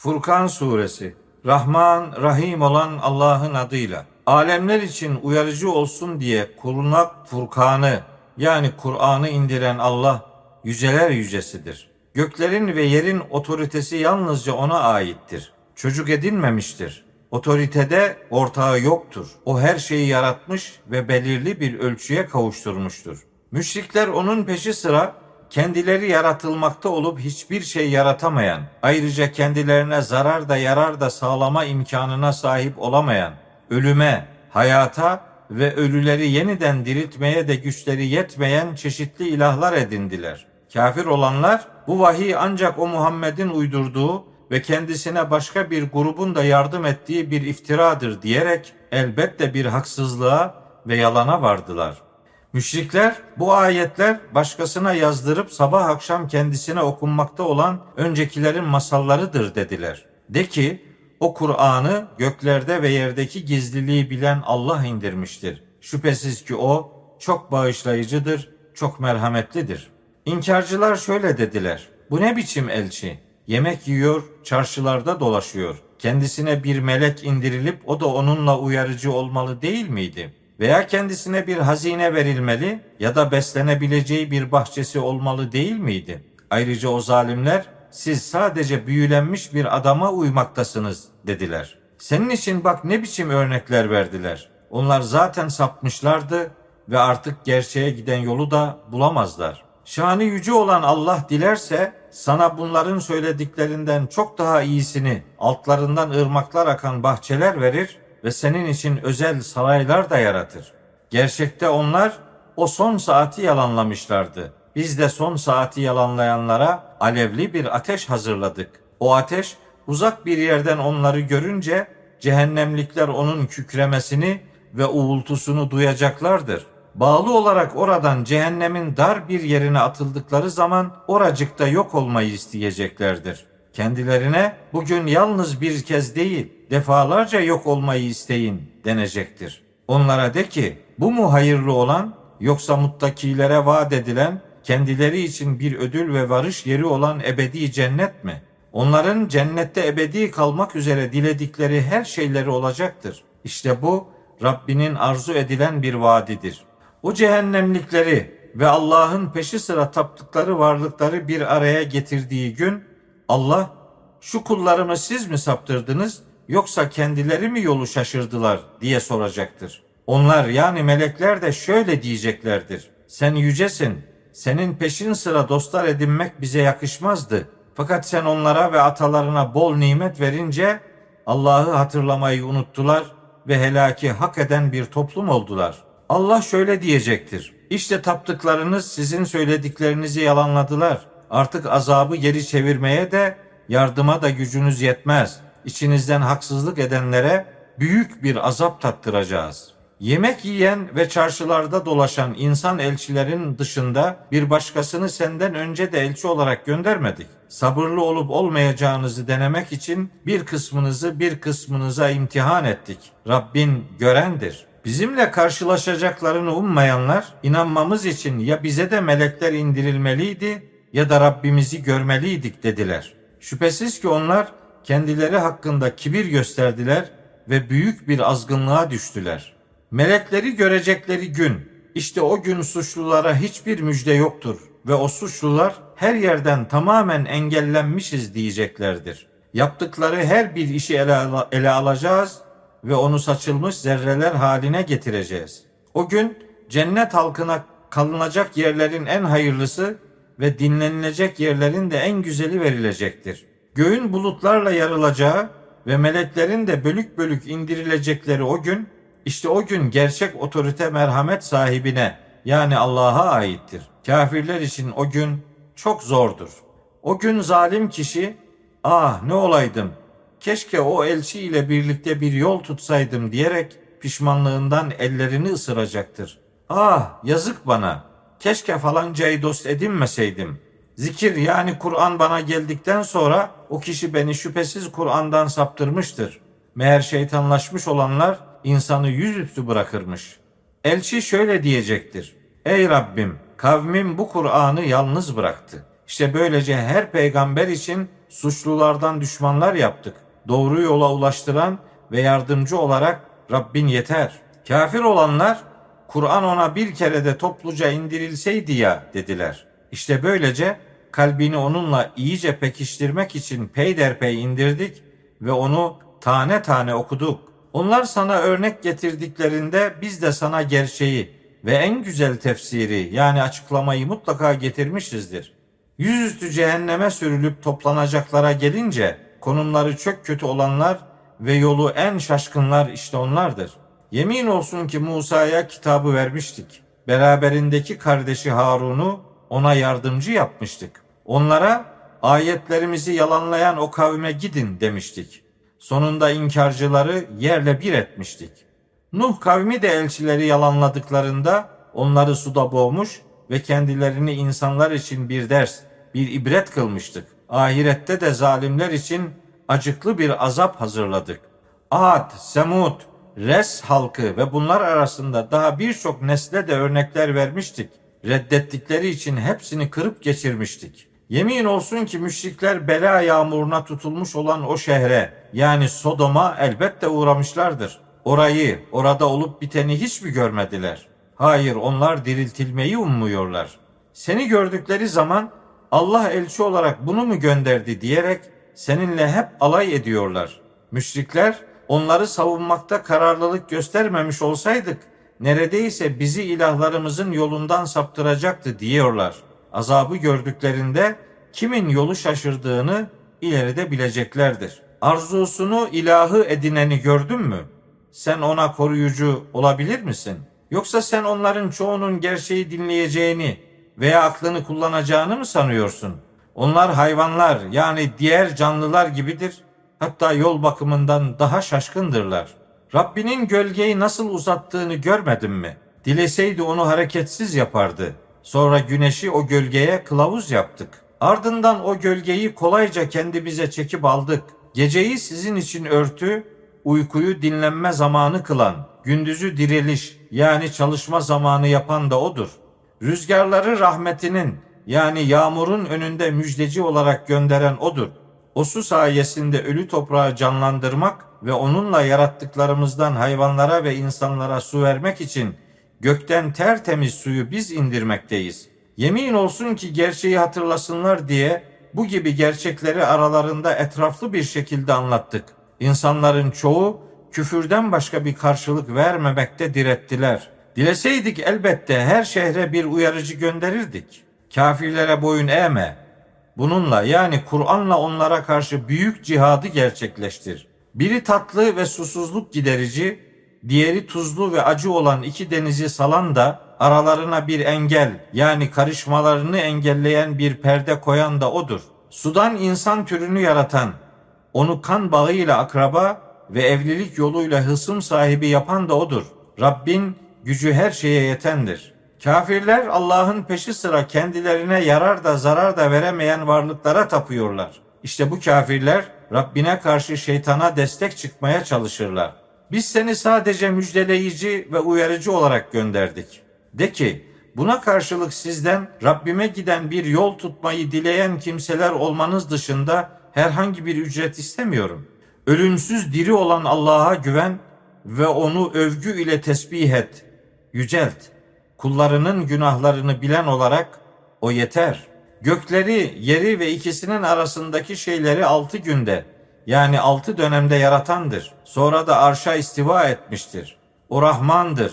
Furkan Suresi. Rahman, Rahim olan Allah'ın adıyla. Alemler için uyarıcı olsun diye kuluna Furkan'ı yani Kur'an'ı indiren Allah yüceler yücesidir. Göklerin ve yerin otoritesi yalnızca ona aittir. Çocuk edinmemiştir. Otoritede ortağı yoktur. O her şeyi yaratmış ve belirli bir ölçüye kavuşturmuştur. Müşrikler onun peşi sıra kendileri yaratılmakta olup hiçbir şey yaratamayan, ayrıca kendilerine zarar da yarar da sağlama imkanına sahip olamayan, ölüme, hayata ve ölüleri yeniden diriltmeye de güçleri yetmeyen çeşitli ilahlar edindiler. Kafir olanlar bu vahiy ancak o Muhammed'in uydurduğu ve kendisine başka bir grubun da yardım ettiği bir iftiradır diyerek elbette bir haksızlığa ve yalana vardılar. Müşrikler bu ayetler başkasına yazdırıp sabah akşam kendisine okunmakta olan öncekilerin masallarıdır dediler. De ki o Kur'an'ı göklerde ve yerdeki gizliliği bilen Allah indirmiştir. Şüphesiz ki o çok bağışlayıcıdır, çok merhametlidir. İnkarcılar şöyle dediler: Bu ne biçim elçi? Yemek yiyor, çarşılarda dolaşıyor. Kendisine bir melek indirilip o da onunla uyarıcı olmalı değil miydi? Veya kendisine bir hazine verilmeli ya da beslenebileceği bir bahçesi olmalı değil miydi? Ayrıca o zalimler, siz sadece büyülenmiş bir adama uymaktasınız dediler. Senin için bak ne biçim örnekler verdiler. Onlar zaten sapmışlardı ve artık gerçeğe giden yolu da bulamazlar. Şanı yüce olan Allah dilerse sana bunların söylediklerinden çok daha iyisini, altlarından ırmaklar akan bahçeler verir ve senin için özel saraylar da yaratır. Gerçekte onlar o son saati yalanlamışlardı. Biz de son saati yalanlayanlara alevli bir ateş hazırladık. O ateş uzak bir yerden onları görünce cehennemlikler onun kükremesini ve uğultusunu duyacaklardır. Bağlı olarak oradan cehennemin dar bir yerine atıldıkları zaman oracıkta yok olmayı isteyeceklerdir. Kendilerine bugün yalnız bir kez değil defalarca yok olmayı isteyin denecektir. Onlara de ki bu mu hayırlı olan yoksa muttakilere vaat edilen kendileri için bir ödül ve varış yeri olan ebedi cennet mi? Onların cennette ebedi kalmak üzere diledikleri her şeyleri olacaktır. İşte bu Rabbinin arzu edilen bir vaadidir. O cehennemlikleri ve Allah'ın peşi sıra taptıkları varlıkları bir araya getirdiği gün Allah şu kullarımı siz mi saptırdınız yoksa kendileri mi yolu şaşırdılar diye soracaktır. Onlar yani melekler de şöyle diyeceklerdir: Sen yücesin, senin peşin sıra dostlar edinmek bize yakışmazdı. Fakat sen onlara ve atalarına bol nimet verince Allah'ı hatırlamayı unuttular ve helaki hak eden bir toplum oldular. Allah şöyle diyecektir: İşte taptıklarınız sizin söylediklerinizi yalanladılar. Artık azabı geri çevirmeye de yardıma da gücünüz yetmez. İçinizden haksızlık edenlere büyük bir azap tattıracağız. Yemek yiyen ve çarşılarda dolaşan insan elçilerin dışında bir başkasını senden önce de elçi olarak göndermedik. Sabırlı olup olmayacağınızı denemek için bir kısmınızı bir kısmınıza imtihan ettik. Rabbin görendir. Bizimle karşılaşacaklarını ummayanlar inanmamız için ya bize de melekler indirilmeliydi ya da Rabbimizi görmeliydik dediler. Şüphesiz ki onlar kendileri hakkında kibir gösterdiler ve büyük bir azgınlığa düştüler. Melekleri görecekleri gün, işte o gün suçlulara hiçbir müjde yoktur ve o suçlular her yerden tamamen engellenmişiz diyeceklerdir. Yaptıkları her bir işi ele alacağız ve onu saçılmış zerreler haline getireceğiz. O gün cennet halkına kalınacak yerlerin en hayırlısı ve dinlenilecek yerlerin de en güzeli verilecektir. Göğün bulutlarla yarılacağı ve meleklerin de bölük bölük indirilecekleri o gün, işte o gün gerçek otorite merhamet sahibine yani Allah'a aittir. Kafirler için o gün çok zordur. O gün zalim kişi, ah ne olaydım, keşke o elçi ile birlikte bir yol tutsaydım diyerek pişmanlığından ellerini ısıracaktır. Ah yazık bana, keşke falancayı dost edinmeseydim. Zikir yani Kur'an bana geldikten sonra o kişi beni şüphesiz Kur'an'dan saptırmıştır. Meğer şeytanlaşmış olanlar insanı yüzüstü bırakırmış. Elçi şöyle diyecektir: Ey Rabbim, kavmim bu Kur'an'ı yalnız bıraktı. İşte böylece her peygamber için suçlulardan düşmanlar yaptık. Doğru yola ulaştıran ve yardımcı olarak Rabbin yeter. Kafir olanlar, Kur'an ona bir kere de topluca indirilseydi ya dediler. İşte böylece kalbini onunla iyice pekiştirmek için peyderpey indirdik ve onu tane tane okuduk. Onlar sana örnek getirdiklerinde biz de sana gerçeği ve en güzel tefsiri yani açıklamayı mutlaka getirmişizdir. Yüzüstü cehenneme sürülüp toplanacaklara gelince konumları çok kötü olanlar ve yolu en şaşkınlar işte onlardır. Yemin olsun ki Musa'ya kitabı vermiştik. Beraberindeki kardeşi Harun'u ona yardımcı yapmıştık. Onlara ayetlerimizi yalanlayan o kavme gidin demiştik. Sonunda inkarcıları yerle bir etmiştik. Nuh kavmi de elçileri yalanladıklarında onları suda boğmuş ve kendilerini insanlar için bir ders, bir ibret kılmıştık. Ahirette de zalimler için acıklı bir azap hazırladık. Ad, Semud, Res halkı ve bunlar arasında daha birçok nesle de örnekler vermiştik. Reddettikleri için hepsini kırıp geçirmiştik. Yemin olsun ki müşrikler bela yağmuruna tutulmuş olan o şehre yani Sodom'a elbette uğramışlardır. Orayı, orada olup biteni hiç mi görmediler? Hayır, onlar diriltilmeyi ummuyorlar. Seni gördükleri zaman Allah elçi olarak bunu mu gönderdi diyerek seninle hep alay ediyorlar. Müşrikler onları savunmakta kararlılık göstermemiş olsaydık neredeyse bizi ilahlarımızın yolundan saptıracaktı diyorlar. Azabı gördüklerinde kimin yolu şaşırdığını ileride bileceklerdir. Arzusunu ilahı edineni gördün mü? Sen ona koruyucu olabilir misin? Yoksa sen onların çoğunun gerçeği dinleyeceğini veya aklını kullanacağını mı sanıyorsun? Onlar hayvanlar yani diğer canlılar gibidir. Hatta yol bakımından daha şaşkındırlar. Rabbinin gölgeyi nasıl uzattığını görmedin mi? Dileseydi onu hareketsiz yapardı. Sonra güneşi o gölgeye kılavuz yaptık. Ardından o gölgeyi kolayca kendimize çekip aldık. Geceyi sizin için örtü, uykuyu dinlenme zamanı kılan, gündüzü diriliş yani çalışma zamanı yapan da odur. Rüzgarları rahmetinin yani yağmurun önünde müjdeci olarak gönderen odur. O su sayesinde ölü toprağı canlandırmak ve onunla yarattıklarımızdan hayvanlara ve insanlara su vermek için gökten tertemiz suyu biz indirmekteyiz. Yemin olsun ki gerçeği hatırlasınlar diye bu gibi gerçekleri aralarında etraflı bir şekilde anlattık. İnsanların çoğu küfürden başka bir karşılık vermemekte direttiler. Dileseydik elbette her şehre bir uyarıcı gönderirdik. Kafirlere boyun eğme. Bununla yani Kur'an'la onlara karşı büyük cihadı gerçekleştir. Biri tatlı ve susuzluk giderici, diğeri tuzlu ve acı olan iki denizi salan da aralarına bir engel yani karışmalarını engelleyen bir perde koyan da odur. Sudan insan türünü yaratan, onu kan bağıyla akraba ve evlilik yoluyla hısım sahibi yapan da odur. Rabbin gücü her şeye yetendir. Kafirler Allah'ın peşi sıra kendilerine yarar da zarar da veremeyen varlıklara tapıyorlar. İşte bu kafirler Rabbine karşı şeytana destek çıkmaya çalışırlar. Biz seni sadece müjdeleyici ve uyarıcı olarak gönderdik. De ki, buna karşılık sizden Rabbime giden bir yol tutmayı dileyen kimseler olmanız dışında herhangi bir ücret istemiyorum. Ölümsüz diri olan Allah'a güven ve onu övgü ile tesbih et, yücelt. Kullarının günahlarını bilen olarak o yeter. Gökleri, yeri ve ikisinin arasındaki şeyleri 6 günde yani 6 dönemde yaratandır. Sonra da arşa istiva etmiştir. O Rahman'dır.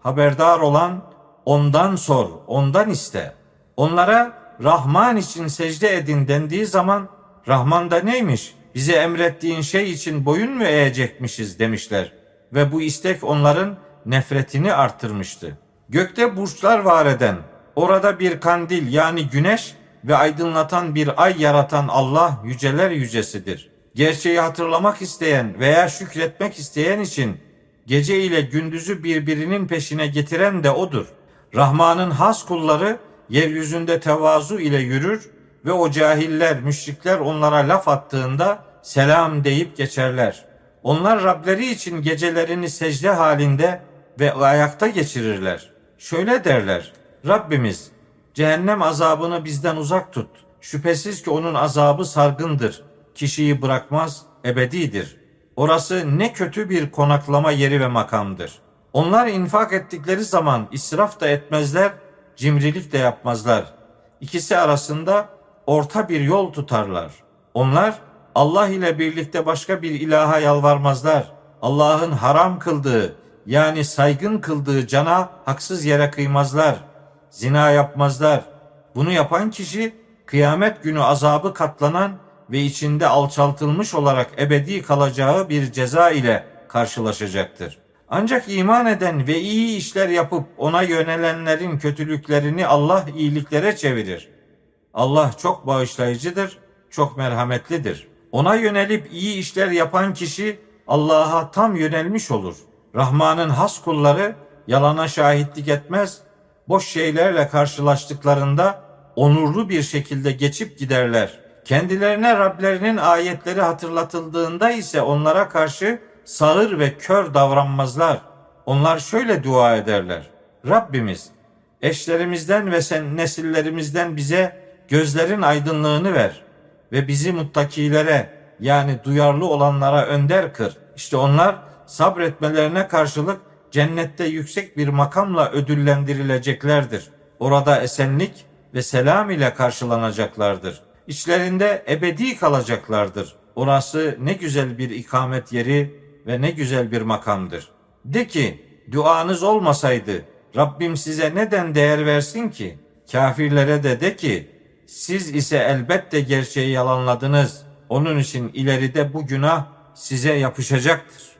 Haberdar olan ondan sor, ondan iste. Onlara Rahman için secde edin dendiği zaman Rahman da neymiş? Bize emrettiğin şey için boyun mu eğecekmişiz demişler. Ve bu istek onların nefretini artırmıştı. Gökte burçlar var eden, orada bir kandil yani güneş ve aydınlatan bir ay yaratan Allah yüceler yücesidir. Gerçeği hatırlamak isteyen veya şükretmek isteyen için gece ile gündüzü birbirinin peşine getiren de odur. Rahman'ın has kulları yeryüzünde tevazu ile yürür ve o cahiller, müşrikler onlara laf attığında selam deyip geçerler. Onlar Rableri için gecelerini secde halinde ve ayakta geçirirler. Şöyle derler: Rabbimiz, cehennem azabını bizden uzak tut. Şüphesiz ki onun azabı sargındır. Kişiyi bırakmaz, ebedidir. Orası ne kötü bir konaklama yeri ve makamdır. Onlar infak ettikleri zaman israf da etmezler, cimrilik de yapmazlar. İkisi arasında orta bir yol tutarlar. Onlar Allah ile birlikte başka bir ilaha yalvarmazlar. Allah'ın haram kıldığı, yani saygın kıldığı cana haksız yere kıymazlar. Zina yapmazlar. Bunu yapan kişi kıyamet günü azabı katlanan ve içinde alçaltılmış olarak ebedi kalacağı bir ceza ile karşılaşacaktır. Ancak iman eden ve iyi işler yapıp ona yönelenlerin kötülüklerini Allah iyiliklere çevirir. Allah çok bağışlayıcıdır, çok merhametlidir. Ona yönelip iyi işler yapan kişi Allah'a tam yönelmiş olur. Rahman'ın has kulları yalana şahitlik etmez, boş şeylerle karşılaştıklarında onurlu bir şekilde geçip giderler. Kendilerine Rablerinin ayetleri hatırlatıldığında ise onlara karşı sağır ve kör davranmazlar. Onlar şöyle dua ederler: Rabbimiz, eşlerimizden ve nesillerimizden bize gözlerin aydınlığını ver ve bizi muttakilere, yani duyarlı olanlara önder kır. İşte onlar sabretmelerine karşılık cennette yüksek bir makamla ödüllendirileceklerdir. Orada esenlik ve selam ile karşılanacaklardır. İçlerinde ebedi kalacaklardır. Orası ne güzel bir ikamet yeri ve ne güzel bir makamdır. De ki, duanız olmasaydı Rabbim size neden değer versin ki? Kafirlere de ki, siz ise elbette gerçeği yalanladınız. Onun için ileride bu günah size yapışacaktır.